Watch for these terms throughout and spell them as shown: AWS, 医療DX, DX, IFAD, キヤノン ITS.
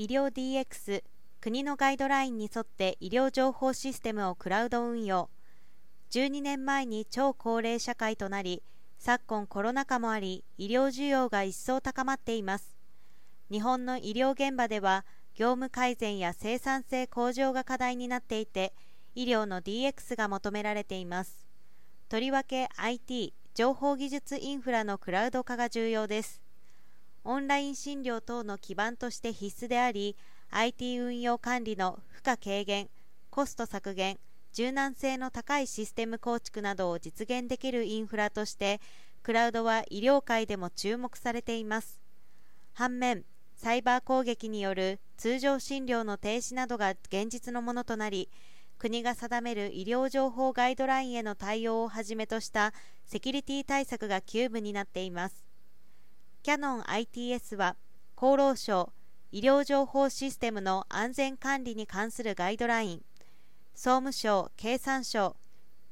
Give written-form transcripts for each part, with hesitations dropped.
医療 DX、 国のガイドラインに沿って医療情報システムをクラウド運用。12年前に超高齢社会となり、昨今コロナ禍もあり、医療需要が一層高まっています。日本の医療現場では業務改善や生産性向上が課題になっていて、医療の DX が求められています。とりわけ IT 情報技術インフラのクラウド化が重要です。オンライン診療等の基盤として必須であり、 IT 運用管理の負荷軽減、コスト削減、柔軟性の高いシステム構築などを実現できるインフラとしてクラウドは医療界でも注目されています。反面、サイバー攻撃による通常診療の停止などが現実のものとなり、国が定める医療情報ガイドラインへの対応をはじめとしたセキュリティ対策が急務になっています。キヤノン ITS は厚労省医療情報システムの安全管理に関するガイドライン、総務省、経産省、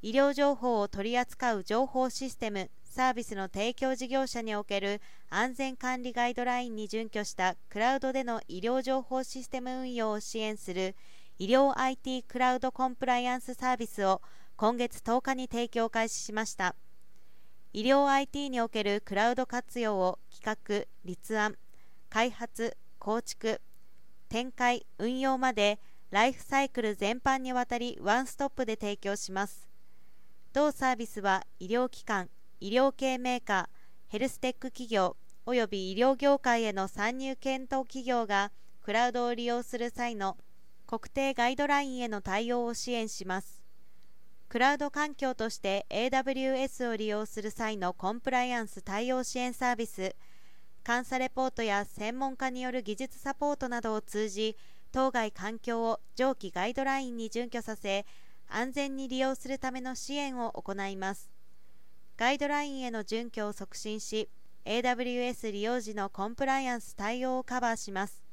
医療情報を取り扱う情報システム・サービスの提供事業者における安全管理ガイドラインに準拠したクラウドでの医療情報システム運用を支援する医療 IT クラウドコンプライアンスサービスを今月10日に提供開始しました。医療 IT におけるクラウド活用を企画・立案・開発・構築・展開・運用までライフサイクル全般にわたりワンストップで提供します。同サービスは医療機関、医療系メーカー、ヘルステック企業および医療業界への参入検討企業がクラウドを利用する際の国定ガイドラインへの対応を支援します。クラウド環境として AWS を利用する際のコンプライアンス対応支援サービス、監査レポートや専門家による技術サポートなどを通じ、当該環境を上記ガイドラインに準拠させ、安全に利用するための支援を行います。ガイドラインへの準拠を促進し、AWS 利用時のコンプライアンス対応をカバーします。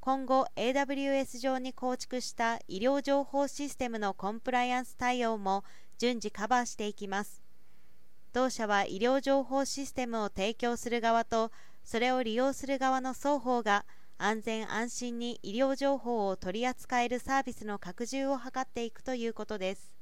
今後、AWS 上に構築した医療情報システムのコンプライアンス対応も順次カバーしていきます。同社は医療情報システムを提供する側と、それを利用する側の双方が、安全安心に医療情報を取り扱えるサービスの拡充を図っていくということです。